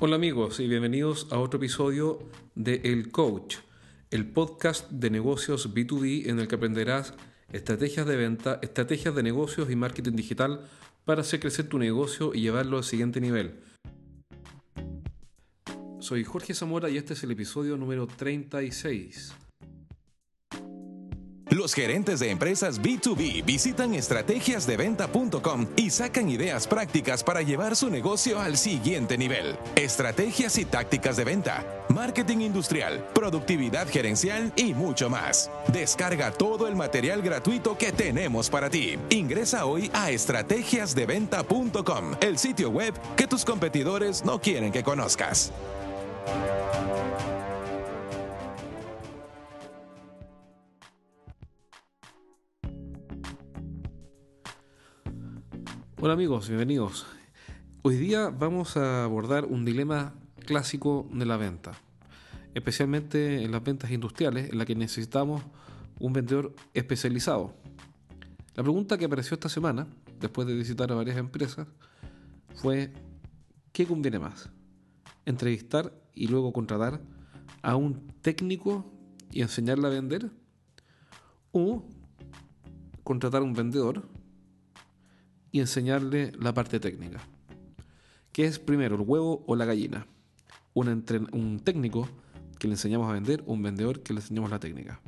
Hola amigos y bienvenidos a otro episodio de El Coach, el podcast de negocios B2B en el que aprenderás estrategias de venta, estrategias de negocios y marketing digital para hacer crecer tu negocio y llevarlo al siguiente nivel. Soy Jorge Zamora y este es el episodio número 36. Los gerentes de empresas B2B visitan estrategiasdeventa.com y sacan ideas prácticas para llevar su negocio al siguiente nivel. Estrategias y tácticas de venta, marketing industrial, productividad gerencial y mucho más. Descarga todo el material gratuito que tenemos para ti. Ingresa hoy a estrategiasdeventa.com, el sitio web que tus competidores no quieren que conozcas. Hola amigos, bienvenidos. Hoy día vamos a abordar un dilema clásico de la venta, especialmente en las ventas industriales, en la que necesitamos un vendedor especializado. La pregunta que apareció esta semana, después de visitar a varias empresas, fue ¿qué conviene más? ¿Entrevistar y luego contratar a un técnico y enseñarle a vender? ¿O contratar a un vendedor y enseñarle la parte técnica? ¿Qué es primero, el huevo o la gallina? Un técnico que le enseñamos a vender, un vendedor que le enseñamos la técnica.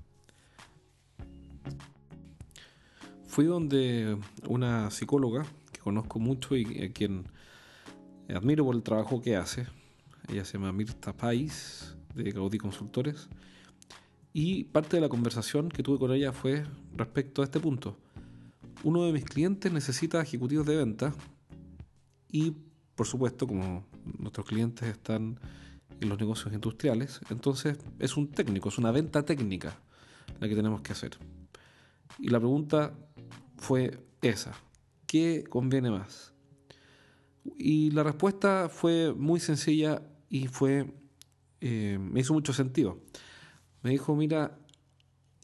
Fui donde una psicóloga que conozco mucho y a quien admiro por el trabajo que hace. Ella se llama Mirta País, de Gaudí Consultores, y parte de la conversación que tuve con ella fue respecto a este punto. Uno de mis clientes necesita ejecutivos de venta y, por supuesto, como nuestros clientes están en los negocios industriales, entonces es un técnico, es una venta técnica la que tenemos que hacer. Y la pregunta fue esa, ¿qué conviene más? Y la respuesta fue muy sencilla y me hizo mucho sentido. Me dijo, mira,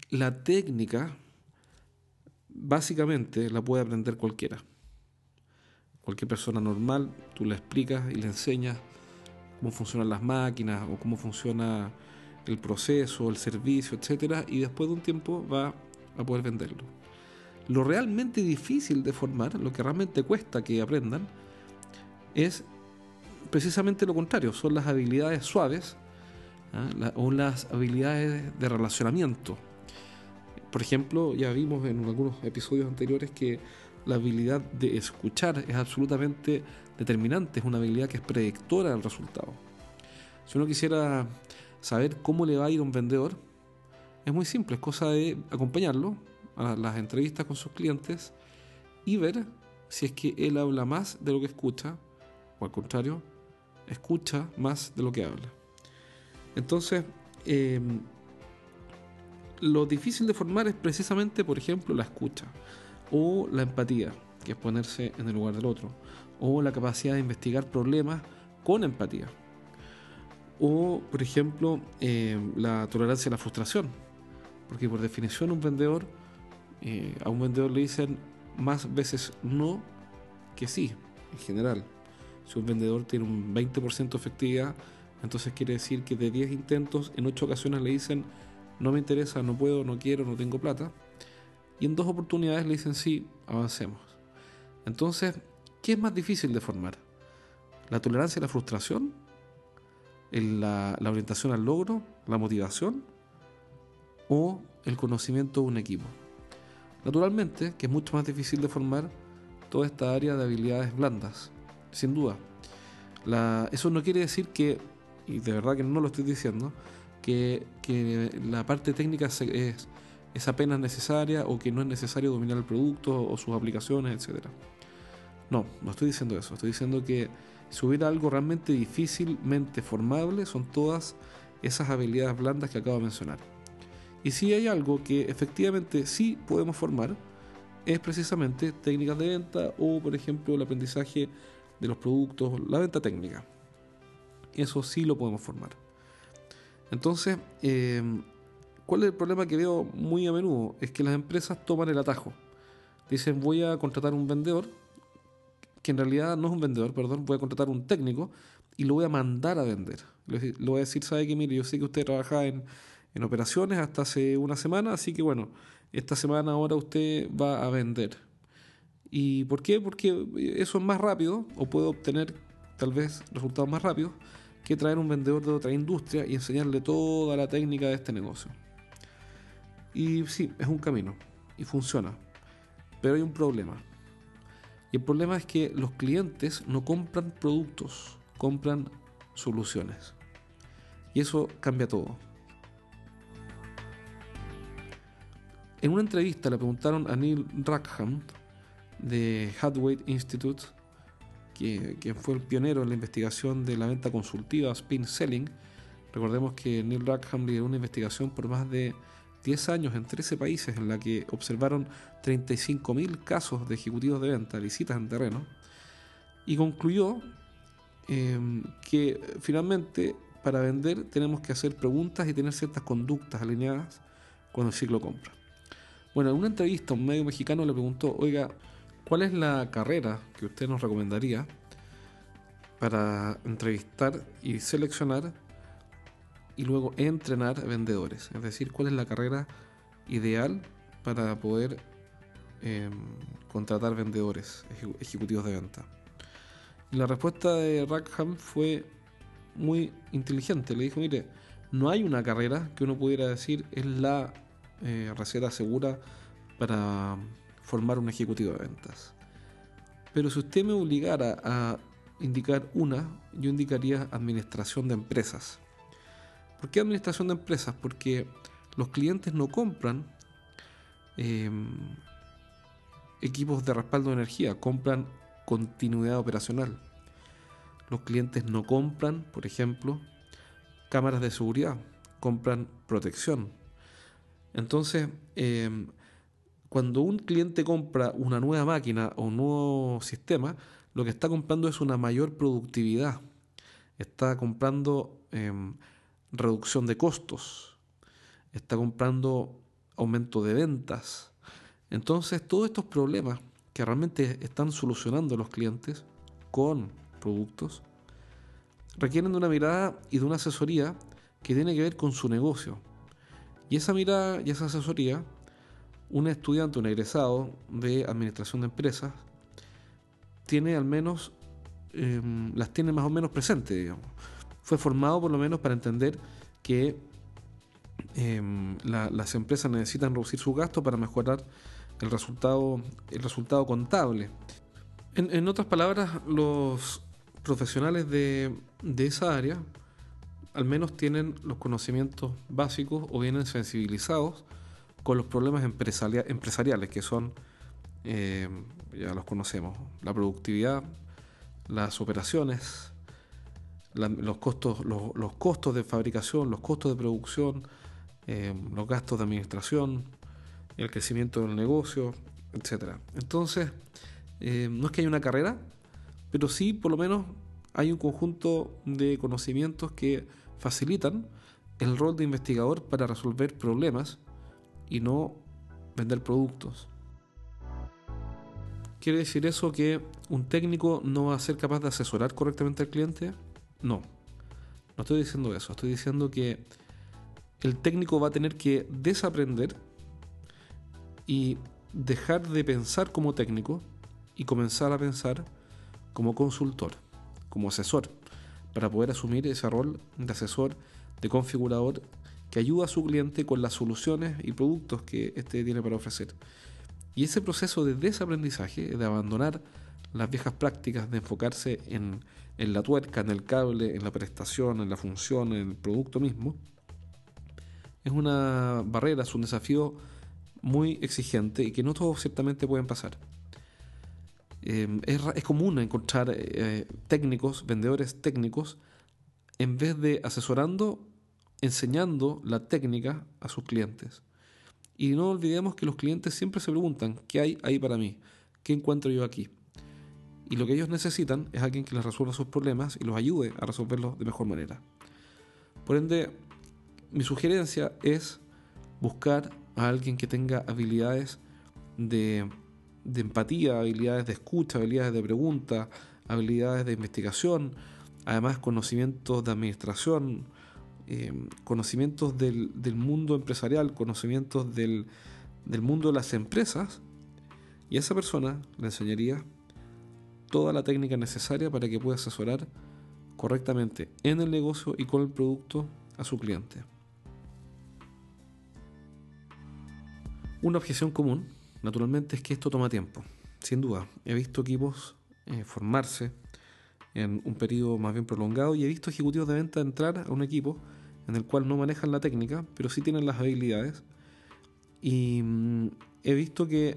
la técnica básicamente la puede aprender cualquiera. Cualquier persona normal, tú le explicas y le enseñas cómo funcionan las máquinas o cómo funciona el proceso, el servicio, etcétera, y después de un tiempo va a poder venderlo. Lo realmente difícil de formar, lo que realmente cuesta que aprendan, es precisamente lo contrario, son las habilidades suaves, o las habilidades de relacionamiento. Por ejemplo, ya vimos en algunos episodios anteriores que la habilidad de escuchar es absolutamente determinante, es una habilidad que es predictora del resultado. Si uno quisiera saber cómo le va a ir a un vendedor, es muy simple, es cosa de acompañarlo a las entrevistas con sus clientes y ver si es que él habla más de lo que escucha, o al contrario, escucha más de lo que habla. Entonces, lo difícil de formar es precisamente, por ejemplo, la escucha o la empatía, que es ponerse en el lugar del otro, o la capacidad de investigar problemas con empatía, o, por ejemplo, la tolerancia a la frustración, porque por definición a un vendedor le dicen más veces no que sí, en general. Si un vendedor tiene un 20% de efectividad, entonces quiere decir que de 10 intentos, en 8 ocasiones le dicen no me interesa, no puedo, no quiero, no tengo plata. Y en 2 oportunidades le dicen sí, avancemos. Entonces, ¿qué es más difícil de formar? ¿La tolerancia a la frustración? ¿La orientación al logro? ¿La motivación? ¿O el conocimiento de un equipo? Naturalmente, que es mucho más difícil de formar toda esta área de habilidades blandas, sin duda. Eso no quiere decir que, y de verdad que no lo estoy diciendo, que la parte técnica es apenas necesaria o que no es necesario dominar el producto o sus aplicaciones, etc. No estoy diciendo eso. Estoy diciendo que si hubiera algo realmente difícilmente formable, son todas esas habilidades blandas que acabo de mencionar. Y si hay algo que efectivamente sí podemos formar, es precisamente técnicas de venta o, por ejemplo, el aprendizaje de los productos, la venta técnica. Eso sí lo podemos formar. Entonces, ¿cuál es el problema que veo muy a menudo? Es que las empresas toman el atajo. Dicen, voy a contratar un vendedor, que en realidad no es un vendedor, voy a contratar un técnico y lo voy a mandar a vender. Le voy a decir, ¿sabe qué? Mire, yo sé que usted trabaja en operaciones hasta hace una semana, así que bueno, esta semana ahora usted va a vender. ¿Y por qué? Porque eso es más rápido, o puedo obtener tal vez resultados más rápidos que traer un vendedor de otra industria y enseñarle toda la técnica de este negocio. Y sí, es un camino y funciona, pero hay un problema. Y el problema es que los clientes no compran productos, compran soluciones. Y eso cambia todo. En una entrevista le preguntaron a Neil Rackham de Hardware Institute, que fue el pionero en la investigación de la venta consultiva Spin Selling. Recordemos que Neil Rackham lideró una investigación por más de 10 años en 13 países en la que observaron 35.000 casos de ejecutivos de venta, visitas en terreno, y concluyó que finalmente para vender tenemos que hacer preguntas y tener ciertas conductas alineadas con el ciclo compra. Bueno, en una entrevista un medio mexicano le preguntó, oiga, ¿cuál es la carrera que usted nos recomendaría para entrevistar y seleccionar y luego entrenar vendedores? Es decir, ¿cuál es la carrera ideal para poder contratar vendedores, ejecutivos de venta? Y la respuesta de Rackham fue muy inteligente. Le dijo, mire, no hay una carrera que uno pudiera decir es la receta segura para formar un ejecutivo de ventas. Pero si usted me obligara a indicar una, yo indicaría administración de empresas. ¿Por qué administración de empresas? Porque los clientes no compran equipos de respaldo de energía, compran continuidad operacional. Los clientes no compran, por ejemplo, cámaras de seguridad, compran protección. Entonces, cuando un cliente compra una nueva máquina o un nuevo sistema, lo que está comprando es una mayor productividad. Está comprando reducción de costos, está comprando aumento de ventas. Entonces, todos estos problemas que realmente están solucionando los clientes con productos requieren de una mirada y de una asesoría que tiene que ver con su negocio. Y esa mirada y esa asesoría, un estudiante, un egresado de administración de empresas tiene al menos las tiene más o menos presente, digamos. Fue formado por lo menos para entender que las empresas necesitan reducir su gasto para mejorar el resultado contable. En otras palabras, los profesionales de esa área al menos tienen los conocimientos básicos o vienen sensibilizados con los problemas empresariales que son, ya los conocemos, la productividad, las operaciones, los costos de fabricación, los costos de producción, los gastos de administración, el crecimiento del negocio, etc. Entonces, no es que haya una carrera, pero sí por lo menos hay un conjunto de conocimientos que facilitan el rol de investigador para resolver problemas y no vender productos. ¿Quiere decir eso que un técnico no va a ser capaz de asesorar correctamente al cliente? No, no estoy diciendo eso. Estoy diciendo que el técnico va a tener que desaprender y dejar de pensar como técnico y comenzar a pensar como consultor, como asesor, para poder asumir ese rol de asesor, de configurador, que ayuda a su cliente con las soluciones y productos que éste tiene para ofrecer. Y ese proceso de desaprendizaje, de abandonar las viejas prácticas, de enfocarse en la tuerca, en el cable, en la prestación, en la función, en el producto mismo, es una barrera, es un desafío muy exigente y que no todos ciertamente pueden pasar. Es común encontrar técnicos, vendedores técnicos, en vez de asesorando, enseñando la técnica a sus clientes. Y no olvidemos que los clientes siempre se preguntan, ¿qué hay ahí para mí? ¿Qué encuentro yo aquí? Y lo que ellos necesitan es alguien que les resuelva sus problemas y los ayude a resolverlos de mejor manera. Por ende, mi sugerencia es buscar a alguien que tenga habilidades de empatía, habilidades de escucha, habilidades de pregunta, habilidades de investigación, además conocimientos de administración, conocimientos del mundo empresarial, conocimientos del mundo de las empresas, y a esa persona le enseñaría toda la técnica necesaria para que pueda asesorar correctamente en el negocio y con el producto a su cliente. Una objeción común, naturalmente, es que esto toma tiempo. Sin duda, he visto equipos formarse en un periodo más bien prolongado, y he visto ejecutivos de venta entrar a un equipo en el cual no manejan la técnica, pero sí tienen las habilidades, y he visto que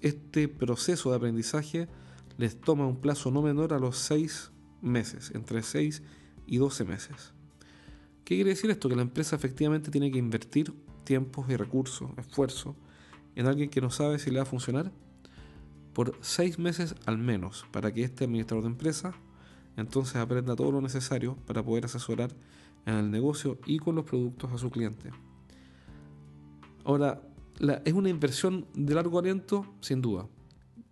este proceso de aprendizaje les toma un plazo no menor a los 6 meses, entre 6 y 12 meses. ¿Qué quiere decir esto? Que la empresa efectivamente tiene que invertir tiempos y recursos, esfuerzo, en alguien que no sabe si le va a funcionar por 6 meses al menos, para que este administrador de empresa entonces aprenda todo lo necesario para poder asesorar en el negocio y con los productos a su cliente. Ahora, es una inversión de largo aliento, sin duda.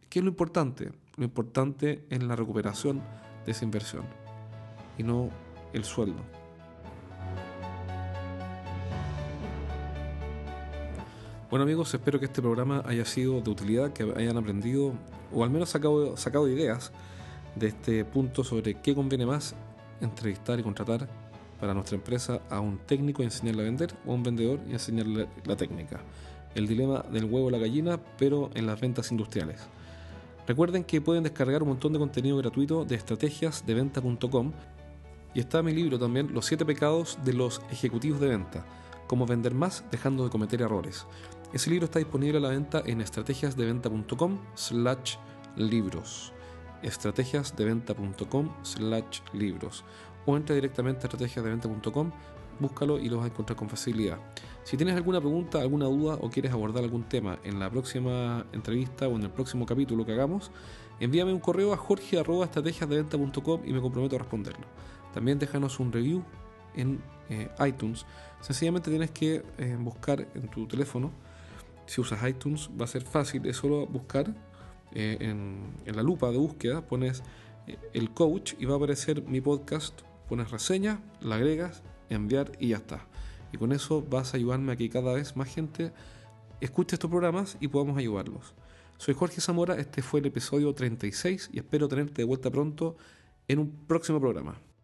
¿Qué es lo importante? Lo importante es la recuperación de esa inversión y no el sueldo. Bueno, amigos, espero que este programa haya sido de utilidad, que hayan aprendido o al menos sacado ideas de este punto sobre qué conviene más entrevistar y contratar para nuestra empresa a un técnico y enseñarle a vender, o a un vendedor y enseñarle la técnica. El dilema del huevo y la gallina, pero en las ventas industriales. Recuerden que pueden descargar un montón de contenido gratuito de estrategiasdeventa.com, y está mi libro también, Los 7 pecados de los ejecutivos de venta, cómo vender más dejando de cometer errores. Ese libro está disponible a la venta en estrategiasdeventa.com/libros, estrategiasdeventa.com/libros, o entra directamente a estrategiasdeventa.com, búscalo y lo vas a encontrar con facilidad. Si tienes alguna pregunta, alguna duda o quieres abordar algún tema en la próxima entrevista o en el próximo capítulo que hagamos, envíame un correo a jorge@estrategiasdeventa.com y me comprometo a responderlo. También déjanos un review en iTunes. Sencillamente tienes que buscar en tu teléfono, si usas iTunes va a ser fácil, es solo buscar en la lupa de búsqueda, pones el coach y va a aparecer mi podcast, pones reseña, la agregas, enviar y ya está. Y con eso vas a ayudarme a que cada vez más gente escuche estos programas y podamos ayudarlos. Soy Jorge Zamora, este fue el episodio 36 y espero tenerte de vuelta pronto en un próximo programa.